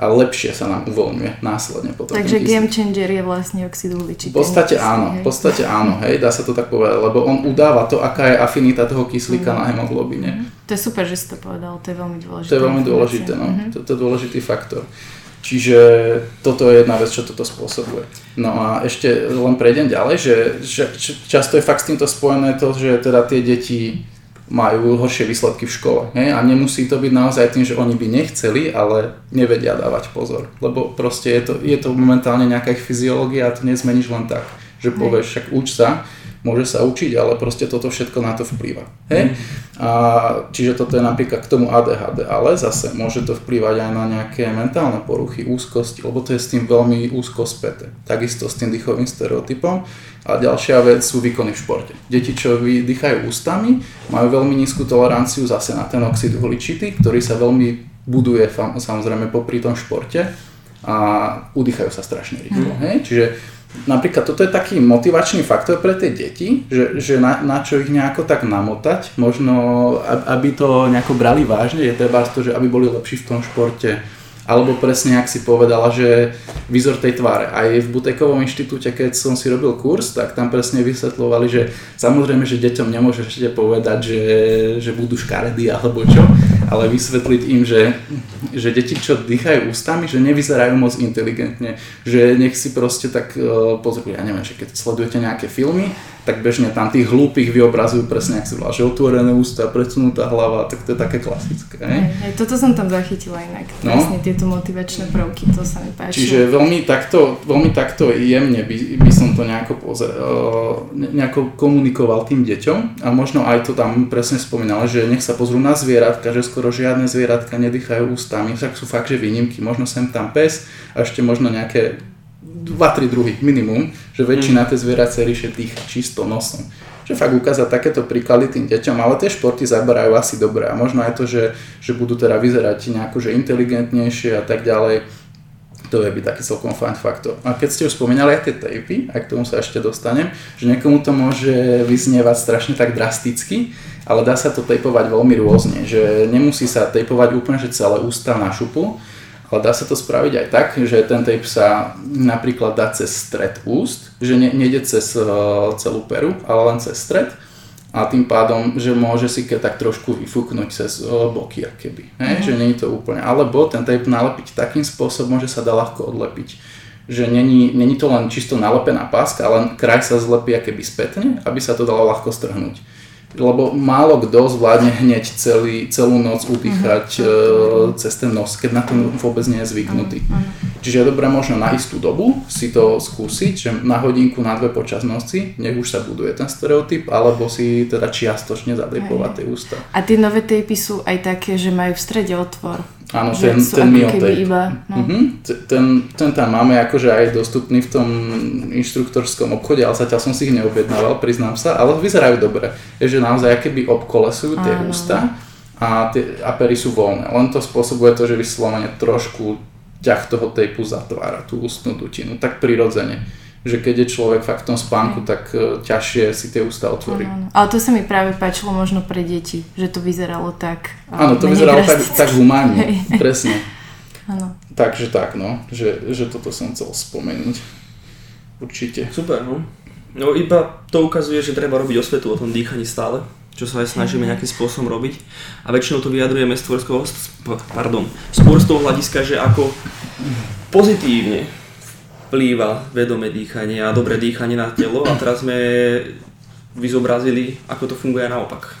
a lepšie sa nám uvoľňuje následne potom. Takže game changer je vlastne oxid uhličitý. V podstate áno, hej, dá sa to tak povedať, lebo on udáva to, aká je afinita toho kyslíka na hemoglobine. To je super, že si to povedal, to je veľmi dôležité. To je veľmi dôležité, no. To je dôležitý faktor. Čiže toto je jedna vec, čo toto spôsobuje. No a ešte len prejdem ďalej, že často je fakt s týmto spojené to, že teda tie deti majú horšie výsledky v škole. Hej? A nemusí to byť naozaj tým, že oni by nechceli, ale nevedia dávať pozor. Lebo proste je to momentálne nejaká ich fyziológia a to nezmeníš len tak, že povieš, však uč sa, môže sa učiť, ale proste toto všetko na to vplýva. Hej? A čiže toto je napríklad k tomu ADHD, ale zase môže to vplývať aj na nejaké mentálne poruchy, úzkosti, lebo to je s tým veľmi úzko späté. Takisto s tým dýchovým stereotypom. A ďalšia vec sú výkony v športe. Deti, čo dýchajú ústami, majú veľmi nízku toleranciu zase na ten oxid uhličitý, ktorý sa veľmi buduje samozrejme popri tom športe a udýchajú sa strašne rýchlo. Hej? Čiže napríklad toto je taký motivačný faktor pre tie deti, že na čo ich nejako tak namotať, možno aby to nejako brali vážne, je treba to, že aby boli lepší v tom športe. Alebo presne, jak si povedala, že výzor tej tváre. Aj v Butejkovom inštitúte, keď som si robil kurz, tak tam presne vysvetľovali, že samozrejme, že deťom nemôžeš ešte povedať, že budú škaredí alebo čo, ale vysvetliť im, že deti, čo dýchajú ústami, že nevyzerajú moc inteligentne. Že nech si proste tak pozrú, ja neviem, že keď sledujete nejaké filmy, tak bežne tam tých hlúpych vyobrazujú presne, jak si volá, že otvorené ústa, predsunutá hlava, tak to je také klasické. Toto som tam zachytila inak, presne tieto motivačné prvky, to sa mi páči. Čiže veľmi takto jemne by som to nejako komunikoval tým deťom a možno aj to tam presne spomínal, že nech sa pozrú na zvieratka, že skoro žiadne zvieratka nedýchajú ústami, však sú fakt, že výnimky, možno sem tam pes a ešte možno nejaké 2-3 druhy minimum, že väčšina tie zvieracie ríše dýcha čisto nosom. Že fakt ukázať takéto príklady tým deťom, ale tie športy zaberajú asi dobre a možno aj to, že budú teda vyzerať nejako že inteligentnejšie a tak ďalej. to je by taký celkom fajn faktor. A keď ste už spomínali aj tie tejpy, a k tomu sa ešte dostanem, že niekomu to môže vyznievať strašne tak drasticky, ale dá sa to tejpovať veľmi rôzne, že nemusí sa tejpovať úplne, že celé ústa na šupu, ale dá sa to spraviť aj tak, že ten tejp sa napríklad dá cez stred úst, že nejde cez celú peru, ale len cez stred, a tým pádom, že môže si keď tak trošku vyfúknuť cez boky, akéby, že nie je to úplne. Alebo ten tejp nalepiť takým spôsobom, že sa dá ľahko odlepiť. Že není to len čisto nalepená páska, ale kraj sa zlepí akéby spätne, aby sa to dalo ľahko strhnúť. Lebo málo kto zvládne hneď celú noc udýchať cez ten nos, keď na to vôbec nie je zvyknutý. Čiže je dobré možno na istú dobu si to skúsiť, že na hodinku, na dve počas noci, nech už sa buduje ten stereotyp, alebo si teda čiastočne zadejpovať tie ústa. A tie nové tejpy sú aj také, že majú v strede otvor. Áno, ten myotejp. No. Ten tam máme akože aj dostupný v tom inštruktorskom obchode, ale zatiaľ som si ich neobjednával, priznám sa, ale vyzerajú dobre. Je, že naozaj keby obkolesujú tie ústa a tie apery sú voľné. Len to spôsobuje to, že vyslovene trošku ťah toho tejpu zatvára tú ústnu dutinu, tak prirodzene. Že keď je človek fakt v tom spánku, tak ťažšie si tie ústa otvorí. Ano. Ale to sa mi práve páčilo možno pre deti, že to vyzeralo tak. Áno, to vyzeralo tak humánne, presne. Áno. Takže tak, no, že toto som chcel spomenúť. Určite. Super, no. No iba to ukazuje, že treba robiť osvetu o tom dýchaní stále, čo sa aj snažíme nejakým spôsobom robiť. A väčšinou to vyjadrujeme skôr z toho hľadiska, že ako pozitívne vplýva vedomé dýchanie a dobré dýchanie na telo, a teraz sme vyzobrazili, ako to funguje naopak.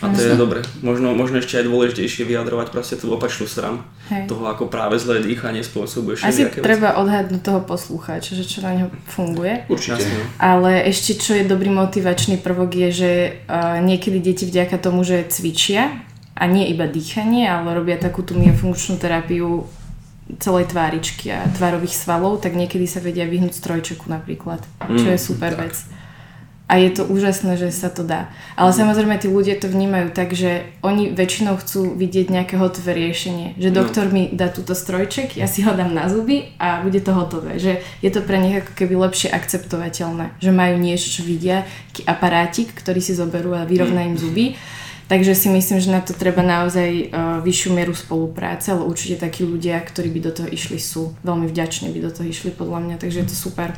A to je dobre. Možno ešte aj dôležitejšie vyjadrovať proste tú opačnú stranu toho, ako práve zlé dýchanie spôsobuje všetky. Asi treba odhadnúť toho poslucháča, že čo na ňo funguje. Určite. Ale ešte čo je dobrý motivačný prvok je, že niekedy deti vďaka tomu, že cvičia a nie iba dýchanie, ale robia takú tú myofunkčnú terapiu celej tváričky a tvárových svalov, tak niekedy sa vedia vyhnúť strojčeku napríklad, čo je super vec. A je to úžasné, že sa to dá. Ale samozrejme tí ľudia to vnímajú tak, že oni väčšinou chcú vidieť nejaké hotové riešenie. Že doktor mi dá túto strojček, ja si ho dám na zuby a bude to hotové. Že je to pre nich ako keby lepšie akceptovateľné. Že majú niečo, čo vidia, aparátik, ktorý si zoberú a vyrovná im zuby. Takže si myslím, že na to treba naozaj vyššiu mieru spolupráce, ale určite takí ľudia, ktorí by do toho išli, sú veľmi vďační, by do toho išli podľa mňa, takže je to super.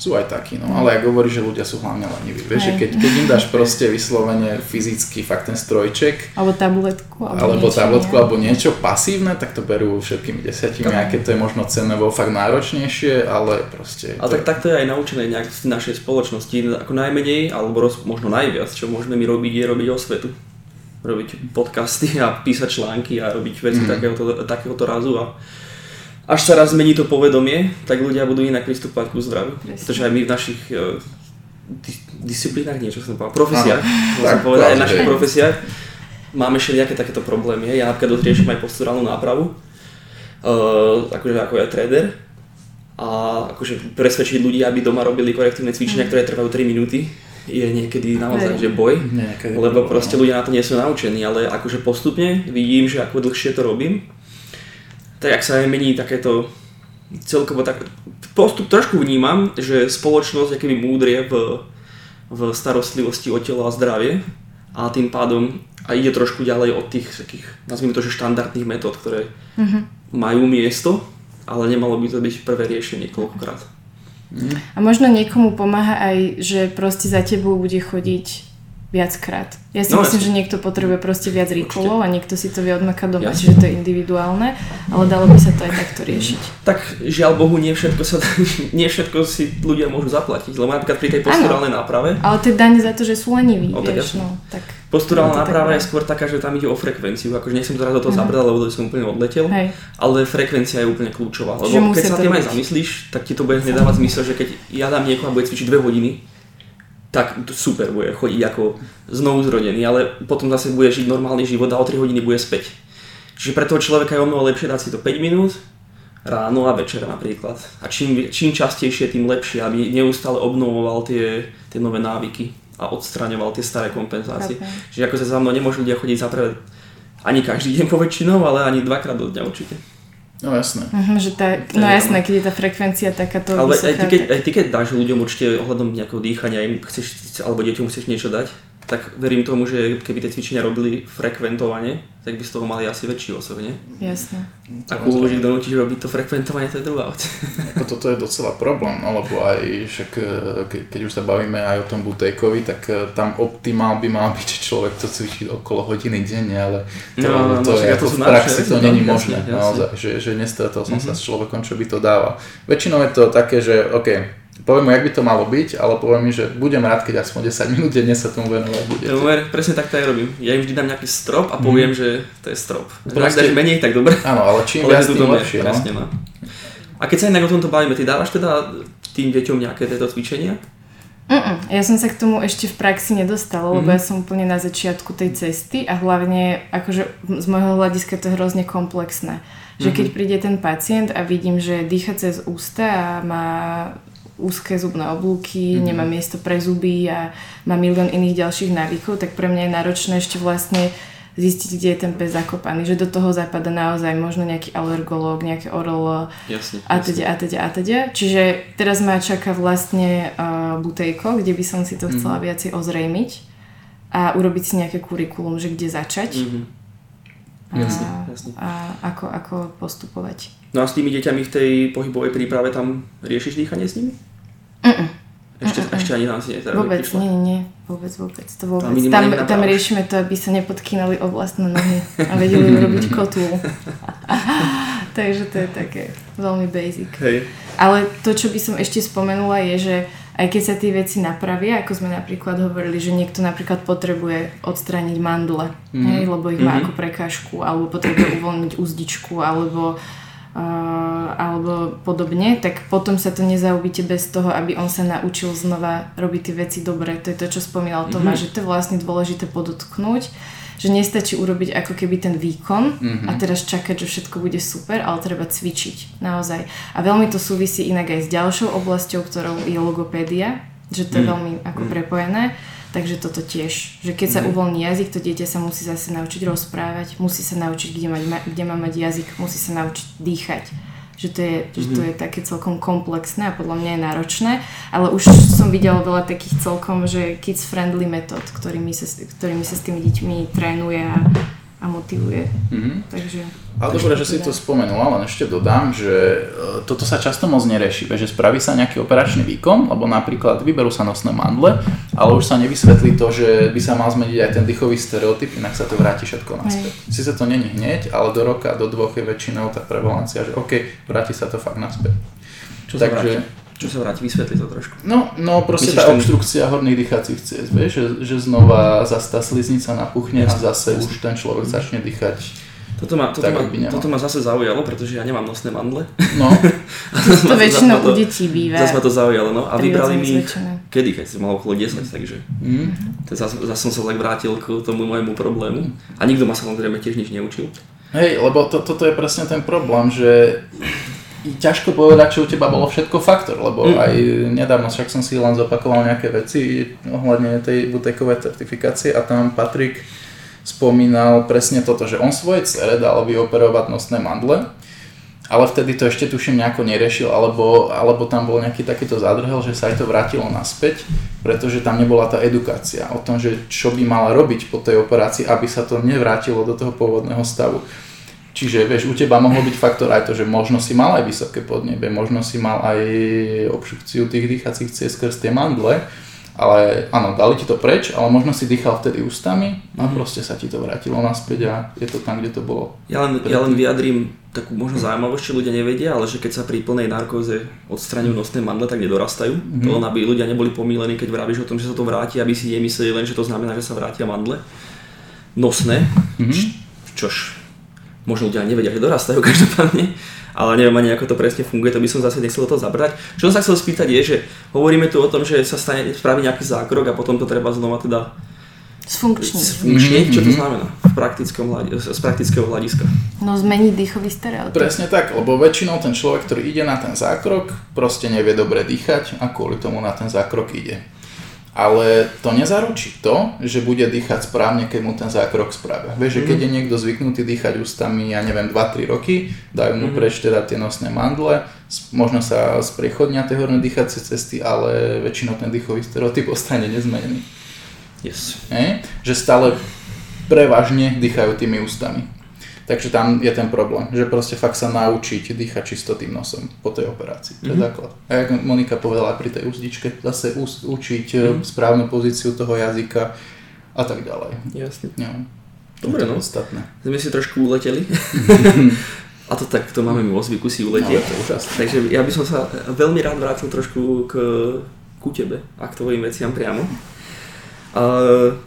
Sú aj takí, no, ale ja hovorím, že ľudia sú hlavne leniví, vieš, že keď im dáš proste vyslovene fyzicky fakt ten strojček, alebo tabletku, alebo niečo pasívne, tak to berú všetkými 10, aj keď to je možno cenovo fakt náročnejšie, ale proste... Ale tak to je aj naučené nejak v našej spoločnosti, ako najmenej, alebo možno najviac, čo môžeme my robiť, je robiť osvetu. Robiť podcasty a písať články a robiť veci takéhoto razu, a až sa raz zmení to povedomie, tak ľudia budú inak pristúpať ku zdraviu. Pretože aj my v našich disciplínach, profesiách, aj v našich profesiách máme ešte nejaké takéto problémy. Ja napríklad dotriešim aj posturálnu nápravu, ako ja trader, a akože presvedčiť ľudí, aby doma robili korektívne cvičenia, ktoré trvajú 3 minúty. Je niekedy naozaj, že boj, lebo proste ľudia na to nie sú naučení, ale akože postupne vidím, že ako dlhšie to robím, tak ak sa aj mení takéto celkovo, tak postup trošku vnímam, že spoločnosť akoby múdrie v starostlivosti o telo a zdravie, a tým pádom aj ide trošku ďalej od tých takých, nazvime to, že štandardných metód, ktoré majú miesto, ale nemalo by to byť prvé riešenie koľkokrát. A možno niekomu pomáha aj, že proste za tebou bude chodiť viackrát. Ja si myslím, že niekto potrebuje proste viac rituálov a niekto si to vie odmakať doma, čiže to je individuálne, ale dalo by sa to aj takto riešiť. Tak žiaľ Bohu, nie všetko si ľudia môžu zaplatiť, lebo napríklad pri tej posturálnej náprave. Ale to je daň za to, že sú leniví, vieš, no. Tak posturálna náprava je skôr taká, že tam ide o frekvenciu, akože nechcem teraz do toho zabrdať, lebo som úplne odletel, ale frekvencia je úplne kľúčová, lebo keď sa tým aj zamyslíš, tak ti to bude nedávať zmysel, že keď ja dám niekoho a bude cvičiť 2 hodiny, tak super bude chodiť ako znovuzrodený, ale potom zase bude žiť normálny život a o 3 hodiny bude späť. Čiže pre toho človeka je o mnoho lepšie dať si to 5 minút, ráno a večer napríklad. A čím častejšie, tým lepšie, aby neustále obnovoval tie nové návyky a odstraňoval tie staré kompenzácie. Okay. Čiže ako sa za mnou nemôžu ľudia chodiť za prvé ani každý deň po väčšinou, ale ani dvakrát do dňa určite. No jasné. Že no jasné, keď je tá frekvencia takáto vysoká. Ale aj ty, keď dáš ľuďom určite ohľadom nejakého dýchania, im chceš, alebo deťom chceš niečo dať, tak verím tomu, že keby tie cvičenia robili frekventovanie, tak by z toho mali asi väčší osoch, nie? Jasné. Ak ľudí donútiš robiť to frekventovanie, to je druhá vec. Toto je docela problém, lebo aj však, keď už sa bavíme aj o tom Butejkovi, tak tam optimál by mal byť, že človek to cvičí okolo hodiny denne, ale to v praxi to není možné, naozaj, že nestretol som sa s človekom, čo by to dával. Väčšinou je to také, že OK, poviem mu, jak by to malo byť, ale poviem mi, že budem rád, keď aspoň 10 minút denne sa tomu venovať bude. Presne tak to aj robím. Ja im vždy dám nejaký strop a poviem, že to je strop. Ak dáš menej, tak dobre. Áno, ale čím viac, tým lepšie. Presne, no. A keď sa inak o tomto bavíme, ty dávaš teda tým deťom nejaké tieto cvičenia? Ja som sa k tomu ešte v praxi nedostala, lebo ja som úplne na začiatku tej cesty a hlavne akože z môjho hľadiska to je hrozne komplexné. Že keď príde ten pacient a vidím, že dýcha cez ústa a má úzké zubné oblúky, nemá miesto pre zuby a má milión iných ďalších návykov, tak pre mňa je náročné ešte vlastne zistiť, kde je ten pes zakopaný. Že do toho zapadá naozaj možno nejaký alergológ, nejaké orolo a teda. Čiže teraz ma čaká vlastne Butejko, kde by som si to chcela viacej ozrejmiť a urobiť si nejaké kurikulum, že kde začať. Jasne. A ako postupovať. No a s tými deťami v tej pohybovej príprave tam riešiš dýchanie s nimi? Ešte ani tam si nevyšlo. Vôbec, nie, vôbec. To vôbec. Tam riešime to, aby sa nepodkýnali o vlastné nohy a vedeli urobiť kotul. Takže to je také veľmi basic. Hej. Ale to, čo by som ešte spomenula, je, že aj keď sa tie veci napravia, ako sme napríklad hovorili, že niekto napríklad potrebuje odstrániť mandule, lebo ich má ako prekážku, alebo potrebuje uvoľniť úzdičku, alebo podobne, tak potom sa to nezaubíte bez toho, aby on sa naučil znova robiť tie veci dobre. To je to, čo spomínal Tomáš, že to je vlastne dôležité podotknúť, že nestačí urobiť ako keby ten výkon a teraz čakať, že všetko bude super, ale treba cvičiť, naozaj. A veľmi to súvisí inak aj s ďalšou oblasťou, ktorou je logopédia, že to je veľmi ako prepojené, takže toto tiež, že keď sa uvoľní jazyk, to dieťa sa musí zase naučiť rozprávať, musí sa naučiť, kde má mať jazyk, musí sa naučiť dýchať. Že to je také celkom komplexné a podľa mňa je náročné, ale už som videla veľa takých celkom, že kids-friendly metód, ktorými sa s tými deťmi trénuje a motivuje. Takže, ale dobre, že si to spomenula, len ešte dodám, že toto sa často moc nerieši, že spraví sa nejaký operačný výkon, alebo napríklad vyberú sa nosné mandle, ale už sa nevysvetlí to, že by sa mal zmeniť aj ten dýchový stereotyp, inak sa to vráti všetko naspäť. Sice to není hneď, ale do roka, do dvoch je väčšinou tá prevalencia, že OK, vráti sa to fakt naspäť. Čo sa vráti? Vysvetli to trošku. No proste myslíš, tá obštrukcia horných dýchacích ciest, vieš, že znova zase tá sliznica napuchne a zase už ten človek začne dýchať. Toto ma zase zaujalo, pretože ja nemám nosné mandle. No. To väčšinou u detí býva. Zase ma to zaujalo, no. A vybrali mi kedy, keď som mal okolo 10, takže. Zase som sa tak vrátil k tomu môjmu problému. A nikto ma samozrejme tiež nič neučil. Hej, lebo toto je presne ten problém, že ťažko povedať, čo u teba bolo všetko faktor, lebo aj nedávno však som si len zopakoval nejaké veci ohľadne tej Butejkovej certifikácie a tam Patrik spomínal presne toto, že on svojej dcere dal vyoperovať nosné mandle, ale vtedy to ešte tuším nejako neriešil, alebo tam bol nejaký takýto zadrhel, že sa aj to vrátilo naspäť, pretože tam nebola tá edukácia o tom, že čo by mala robiť po tej operácii, aby sa to nevrátilo do toho pôvodného stavu. Čiže vieš, u teba mohlo byť faktor aj to, že možno si mal aj vysoké podnebie, možno si mal aj obštrukciu tých dýchacích ciest skrz tie mandle, ale áno, dali ti to preč, ale možno si dýchal vtedy ústami a proste sa ti to vrátilo naspäť a je to tam, kde to bolo. Ja len vyjadrím takú možno zaujímavosť, čo ľudia nevedia, ale že keď sa pri plnej narkóze odstraňujú nosné mandle, tak nedorastajú. To len aby ľudia neboli pomýlení, keď vravíš o tom, že sa to vráti, aby si nemysleli len, že to znamená, že sa vrátia mandle nosné, čož možno ľudia nevedia, že dorastajú každopádne, ale neviem ani ako to presne funguje, to by som zase nechcel to zabrať. Čo som sa chcel spýtať je, že hovoríme tu o tom, že sa spraví nejaký zákrok a potom to treba znova teda sfunkčniť. Čo to znamená z praktického hľadiska? No zmeniť dýchový stereotyp. Presne tak, lebo väčšinou ten človek, ktorý ide na ten zákrok, proste nevie dobre dýchať a kvôli tomu na ten zákrok ide. A Ale to nezaručí to, že bude dýchať správne, keď mu ten zákrok spravia. Vieš, že keď je niekto zvyknutý dýchať ústami, ja neviem, 2-3 roky, dajú mu preč teda tie nosné mandle, možno sa spriechodnia tie horné dýchacie cesty, ale väčšinou ten dýchový stereotyp ostane nezmenený. Yes. Že stále prevažne dýchajú tými ústami. Takže tam je ten problém, že proste fakt sa naučiť dýchať čisto tým nosom po tej operácii. To je základ. A jak Monika povedala pri tej úzdičke, zase učiť správnu pozíciu toho jazyka a tak ďalej. Jasne. Ja. Dobre, no. Podstatné. Sme si trošku uleteli. A to tak, to máme vo zvyku si uletieť. No, takže ja by som sa veľmi rád vrátil trošku ku tebe a k tvojim veciam priamo.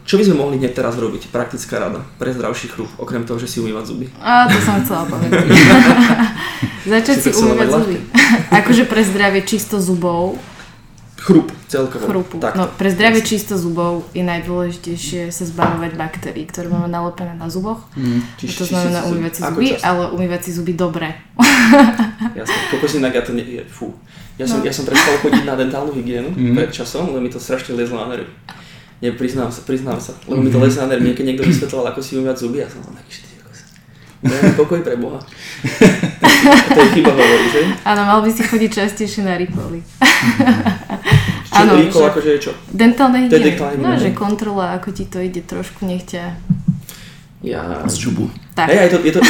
Čo by sme mohli hneď teraz robiť? Praktická rada pre zdravší chrup, okrem toho, že si umývať zuby. To som chcela povedať. Začať si umývať zuby. Akože pre zdravie čisto zubov. Chrup celkovo. Chrupu. No, pre zdravie čisto zubov je najdôležitejšie sa zbavovať baktérií, ktoré máme nalepené na zuboch. To znamená umývať si zuby, ale umývať si zuby dobre. Jasne, koľko si inak ja to nie je. Fú. Ja som prestala chodiť na dentálnu hygienu pred časom, lebo mi to strašne liezlo na nervy. Priznám sa, lebo mi to lezie na nervy, keď niekto vysvetľoval, ako si umývať zuby, ja som tam taký, daj mi pokoj pre Boha. To je chyba hovorí, že? Áno, mal by si chodiť častejšie na rýcholi. Čo rýchol, akože je čo? Dentálne hygieny. No, že kontrola, ako ti to ide trošku, nech ťa... Ja... Z čubu. Tak. Hej, je to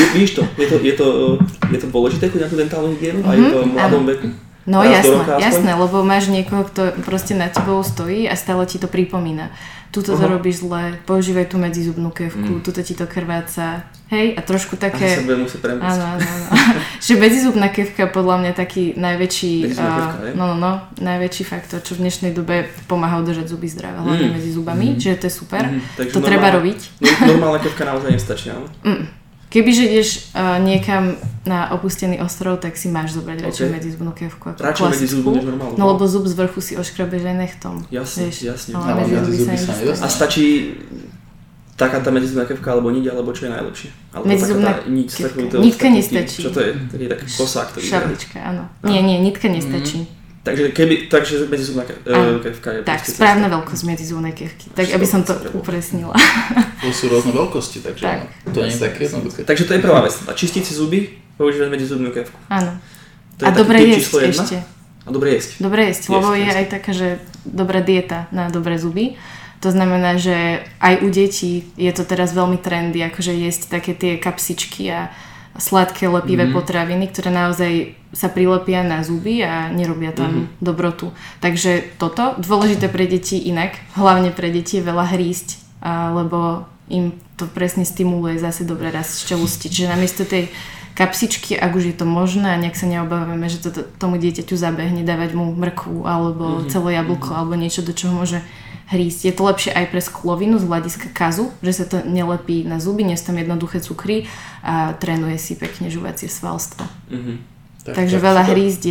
dôležité, chodiť na tú dentálnu hygienu, a je to v mladom veku. No jasné, lebo máš niekoho, kto proste nad tebou stojí a stále ti to pripomína. Tuto to robíš zle, používaj tú medzizubnú kevku, tuto ti to krváca. Hej, a trošku také... Asi sa budem musieť premôcť. Áno. Že medzizubná kevka podľa mňa taký najväčší... kevka, najväčší faktor, čo v dnešnej dobe pomáha udržať zuby zdravé, hlavne medzi zubami, čiže to je super. To treba robiť. Normálna kevka naozaj nestačí, áno? Kebyže ideš niekam na opustený ostrov, tak si máš zobrať radšej medzizubnú kevku ako klasickú. No lebo zub z vrchu si oškrabeš aj nechtom. Jasne. Ale medzizuby sa nedostane. A stačí taká tá medzizubná kevka alebo niť, alebo čo je najlepšie? Medzizubná kevka. Nitka nestačí. Čo to je? Taký kosák. Šablička, áno. Nie, nitka nestačí. Takže medzizubná kevka je... Tak, správna veľkosť medzizubnej kevky. Tak, aby som to upresnila. To sú rôzne veľkosti, takže tak. To nie je také jednoduché. Takže to je prvá vec. A čistiť si zuby, používať medzizubnú kevku. Áno. A dobre jesť ešte. A dobre jesť. Lebo je aj taká, že dobrá dieta na dobré zuby. To znamená, že aj u detí je to teraz veľmi trendy, akože jesť také tie kapsičky a sladké lepivé potraviny, ktoré naozaj sa prilepia na zuby a nerobia tam dobrotu. Takže toto, dôležité pre deti inak, hlavne pre deti je veľa hrísť, lebo im to presne stimuluje zase dobre rast šťavustiť, že namiesto tej kapsičky, ak už je to možné a nejak sa neobávame, že to tomu dieťaťu zabehne, dávať mu mrkvu alebo celé jablko alebo niečo, do čoho môže hrísť. Je to lepšie aj pre sklovinu z hľadiska kazu, že sa to nelepí na zuby, nie sú tam jednoduché cukry a trénuje si pekne žuvacie svalstvo. Takže veľa hrísť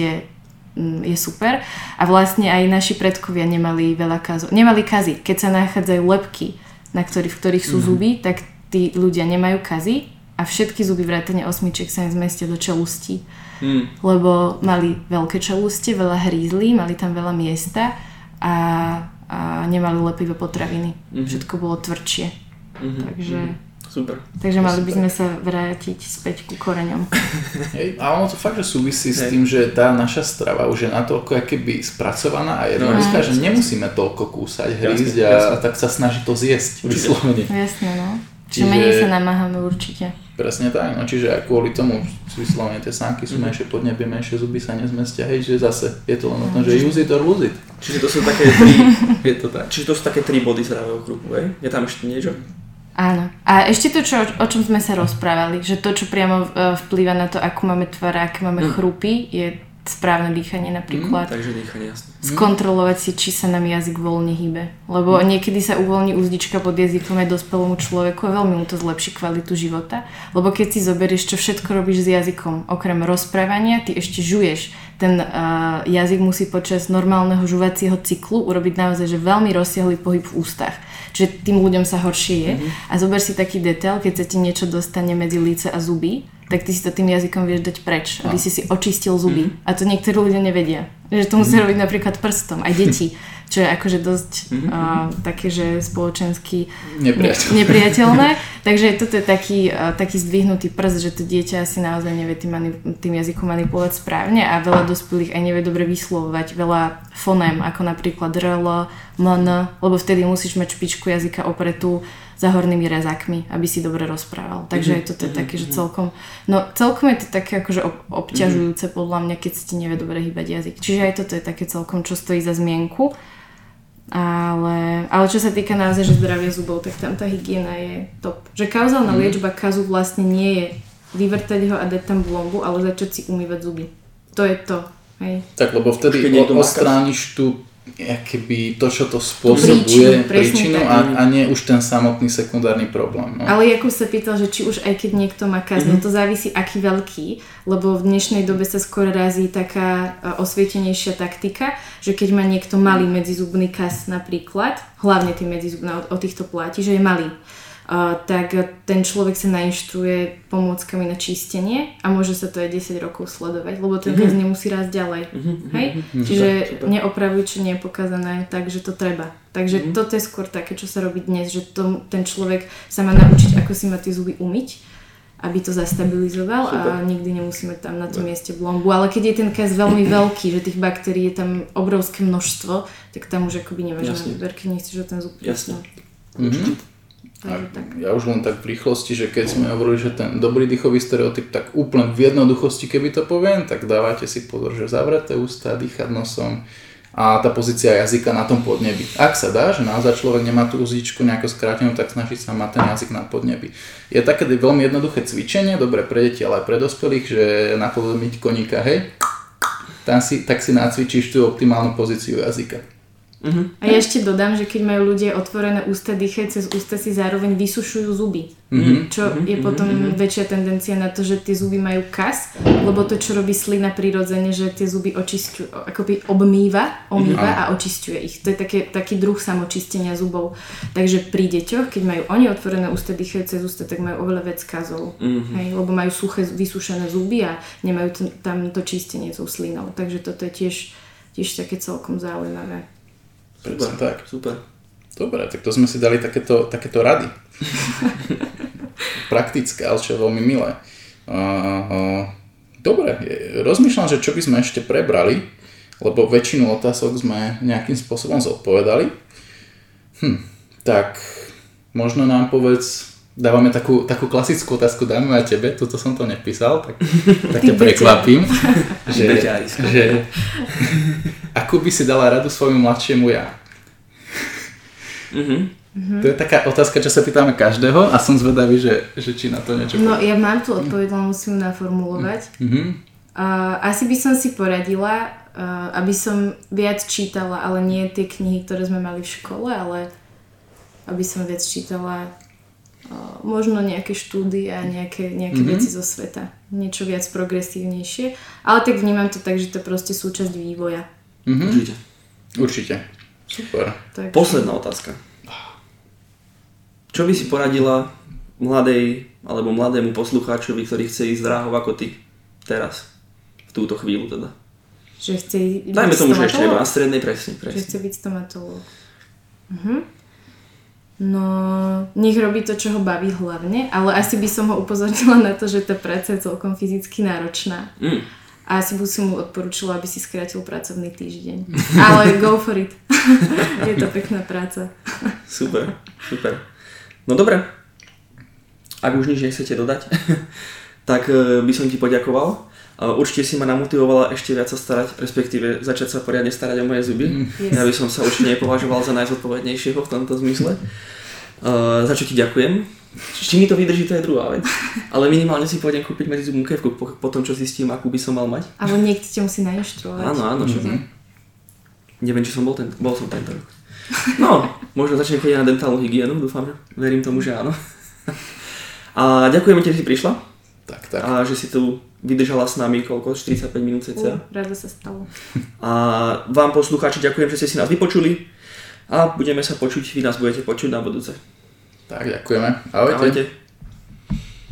je super a vlastne aj naši predkovia nemali veľa kazu. Nemali kazy, keď sa nachádzajú lebky, v ktorých sú zuby, tak tí ľudia nemajú kazy a všetky zuby vrátane osmičiek sa im zmestia do čelustí. Lebo mali veľké čelustie, veľa hrízli, mali tam veľa miesta a nemali lepivé potraviny. Všetko bolo tvrdšie. Takže, super. Takže mali by sme sa vrátiť späť ku koreňom. A ono to fakt, že súvisí s tým, že tá naša strava už je natoľko akoby spracovaná a jednoduchá, že nemusíme toľko kúsať, hrízť a tak sa snažiť to zjesť vyslovene. Jasne, no. Čiže menej sa namáhame určite. Presne tak, no čiže aj kvôli tomu vyslovene tie sánky sú menšie, podnebie menšie, zuby sa nezmestia, hej, že zase je to len o tom, že use it or lose it. Čiže to sú také tri body zdravého chrupu, hej? Je tam ešte niečo? Áno. A ešte to, o čom sme sa rozprávali, že to, čo priamo vplýva na to, akú máme tvár, aké máme chrupy, je správne dýchanie napríklad. Takže dýchanie, jasne. Skontrolovať si, či sa nám jazyk voľne hýbe. Lebo niekedy sa uvoľní úzdička pod jazykom aj dospelému človeku a veľmi mu to zlepší kvalitu života. Lebo keď si zoberieš, čo všetko robíš s jazykom, okrem rozprávania, ty ešte žuješ. Ten jazyk musí počas normálneho žuvacieho cyklu urobiť naozaj že veľmi rozsiahlý pohyb v ústach. Čiže tým ľuďom sa horšie je. A zober si taký detail, keď sa ti niečo dostane medzi líce a zuby, tak ty si to tým jazykom vieš dať preč, aby si si očistil zuby. A to niektorí ľudia nevedia. Že to musí robiť napríklad prstom, aj deti. Čo je akože dosť také, že spoločensky nepriateľné. Takže toto je taký zdvihnutý prst, že to dieťa asi naozaj nevie tým jazykom manipulovať správne a veľa dospelých aj nevie dobre vyslovovať veľa foném, ako napríklad rl, mn, lebo vtedy musíš mať špičku jazyka opretú za hornými rezákmi, aby si dobre rozprával. Takže je toto také, že celkom je to také akože obťažujúce podľa mňa, keď si ti nevie dobre hýbať jazyk. Čiže aj toto je také celkom, čo stojí za zmienku. Ale čo sa týka naozaj, že zdravia zubov, tak tam tá hygiena je top. Že kauzálna liečba kazu vlastne nie je vyvrtať ho a dať tam blombu, ale začať si umývať zuby. To je to. Hej. Tak lebo vtedy odstrániš tú keby to, čo to spôsobuje príčinu a nie už ten samotný sekundárny problém. No. Ale Jakub sa pýtal, že či už aj keď niekto má kaz, no to závisí aký veľký, lebo v dnešnej dobe sa skôr razí taká osvietenejšia taktika, že keď má niekto malý medzizubný kaz napríklad, hlavne tie medzizubné o týchto platí, že je malý, tak ten človek sa nainštruuje pomôckami na čistenie a môže sa to aj 10 rokov sledovať, lebo ten kaz nemusí rásť ďalej. Hej? Čiže neopravuj, čo nie je pokazané, takže to treba. Takže toto je skôr také, čo sa robí dnes, že ten človek sa má naučiť, ako si má tie zuby umyť, aby to zastabilizoval a nikdy nemusí mať tam na tom mieste blombu. Ale keď je ten kaz veľmi veľký, že tých baktérií je tam obrovské množstvo, tak tam už akoby nemáš na výber, keď nechceš o ten zub. A ja už len tak v rýchlosti, že keď sme hovorili, že ten dobrý dýchový stereotyp, tak úplne v jednoduchosti, keby to poviem, tak dávate si pozor, že zavreté ústa, dýchať nosom a tá pozícia jazyka na tom podnebi. Ak sa dá, že naozaj človek nemá tú úzičku nejako skrátenú, tak snaží sa mať ten jazyk na podnebi. Je také veľmi jednoduché cvičenie, dobre pre deti, ale aj pre dospelých, že napodobiť koníka, hej, tak si nacvičíš tú optimálnu pozíciu jazyka. A ja ešte dodám, že keď majú ľudia otvorené ústa, dýchajú cez ústa, si zároveň vysušujú zuby, čo je potom väčšia tendencia na to, že tie zuby majú kas, lebo to, čo robí slina prirodzene, že tie zuby očisťuje, akoby omýva a očisťuje ich. To je taký druh samočistenia zubov. Takže pri deťoch, keď majú oni otvorené ústa, dýchajú cez ústa, tak majú oveľa viac kazov, hej? Lebo majú suché, vysušené zuby a nemajú tam to čistenie tou slinou. Takže toto je tiež také celkom zaujímavé. Super. Dobre, tak to sme si dali takéto rady. Praktické, ale čo je veľmi milé. Dobre, rozmýšľam, že čo by sme ešte prebrali, lebo väčšinu otázok sme nejakým spôsobom zodpovedali. Tak možno nám povedz, dávame takú klasickú otázku, dáme aj tebe, toto som to nepísal, tak ťa prekvapím, že akú by si dala radu svojmu mladšiemu ja? To je taká otázka, čo sa pýtame každého a som zvedavý, že či na to niečo... No ja mám tú odpoveď, musím naformulovať. Asi by som si poradila, aby som viac čítala, ale nie tie knihy, ktoré sme mali v škole, ale aby som viac čítala možno nejaké štúdie a nejaké veci zo sveta. Niečo viac progresívnejšie, ale tak vnímam to tak, že to je proste súčasť vývoja. Určite. Super. Tak. Posledná otázka. Čo by si poradila mladému poslucháčovi, ktorý chce ísť dráhov ako ty teraz, v túto chvíľu teda? Že chce byť stomatológ? Dajme tomu, že ešte na strednej, presne. Že chce byť stomatológ. No, nech robí to, čo ho baví hlavne, ale asi by som ho upozornila na to, že tá práca je celkom fyzicky náročná. A asi by som mu odporúčila, aby si skrátil pracovný týždeň. Ale go for it. Je to pekná práca. Super. No dobre. Ak už nič nechcete dodať, tak by som ti poďakoval. Určite si ma namotivovala ešte viac sa starať, respektíve začať sa poriadne starať o moje zuby. Ja by som sa určite nepovažoval za najzodpovednejšieho v tomto zmysle. Za čo ti ďakujem. Či mi to vydrží, to je druhá vec. Ale minimálne si pôjdem kúpiť medzizubnú kefku po tom, čo zistím, akú by som mal mať. Ale niekto ťa musí nainštruovať. Áno, čo to. Neviem, či som bol som tento rok. No, možno začnem chodiť na dentálnu hygienu, dúfam, že verím tomu, že áno. A ďakujeme ti, že si prišla. Tak. A že si tu vydržala s nami 45 minút cca. Rado sa stalo. A vám poslucháči ďakujem, že ste si nás vypočuli. A budeme sa počuť, vy nás budete počuť na budúce. Tak, ďakujeme. Ahojte.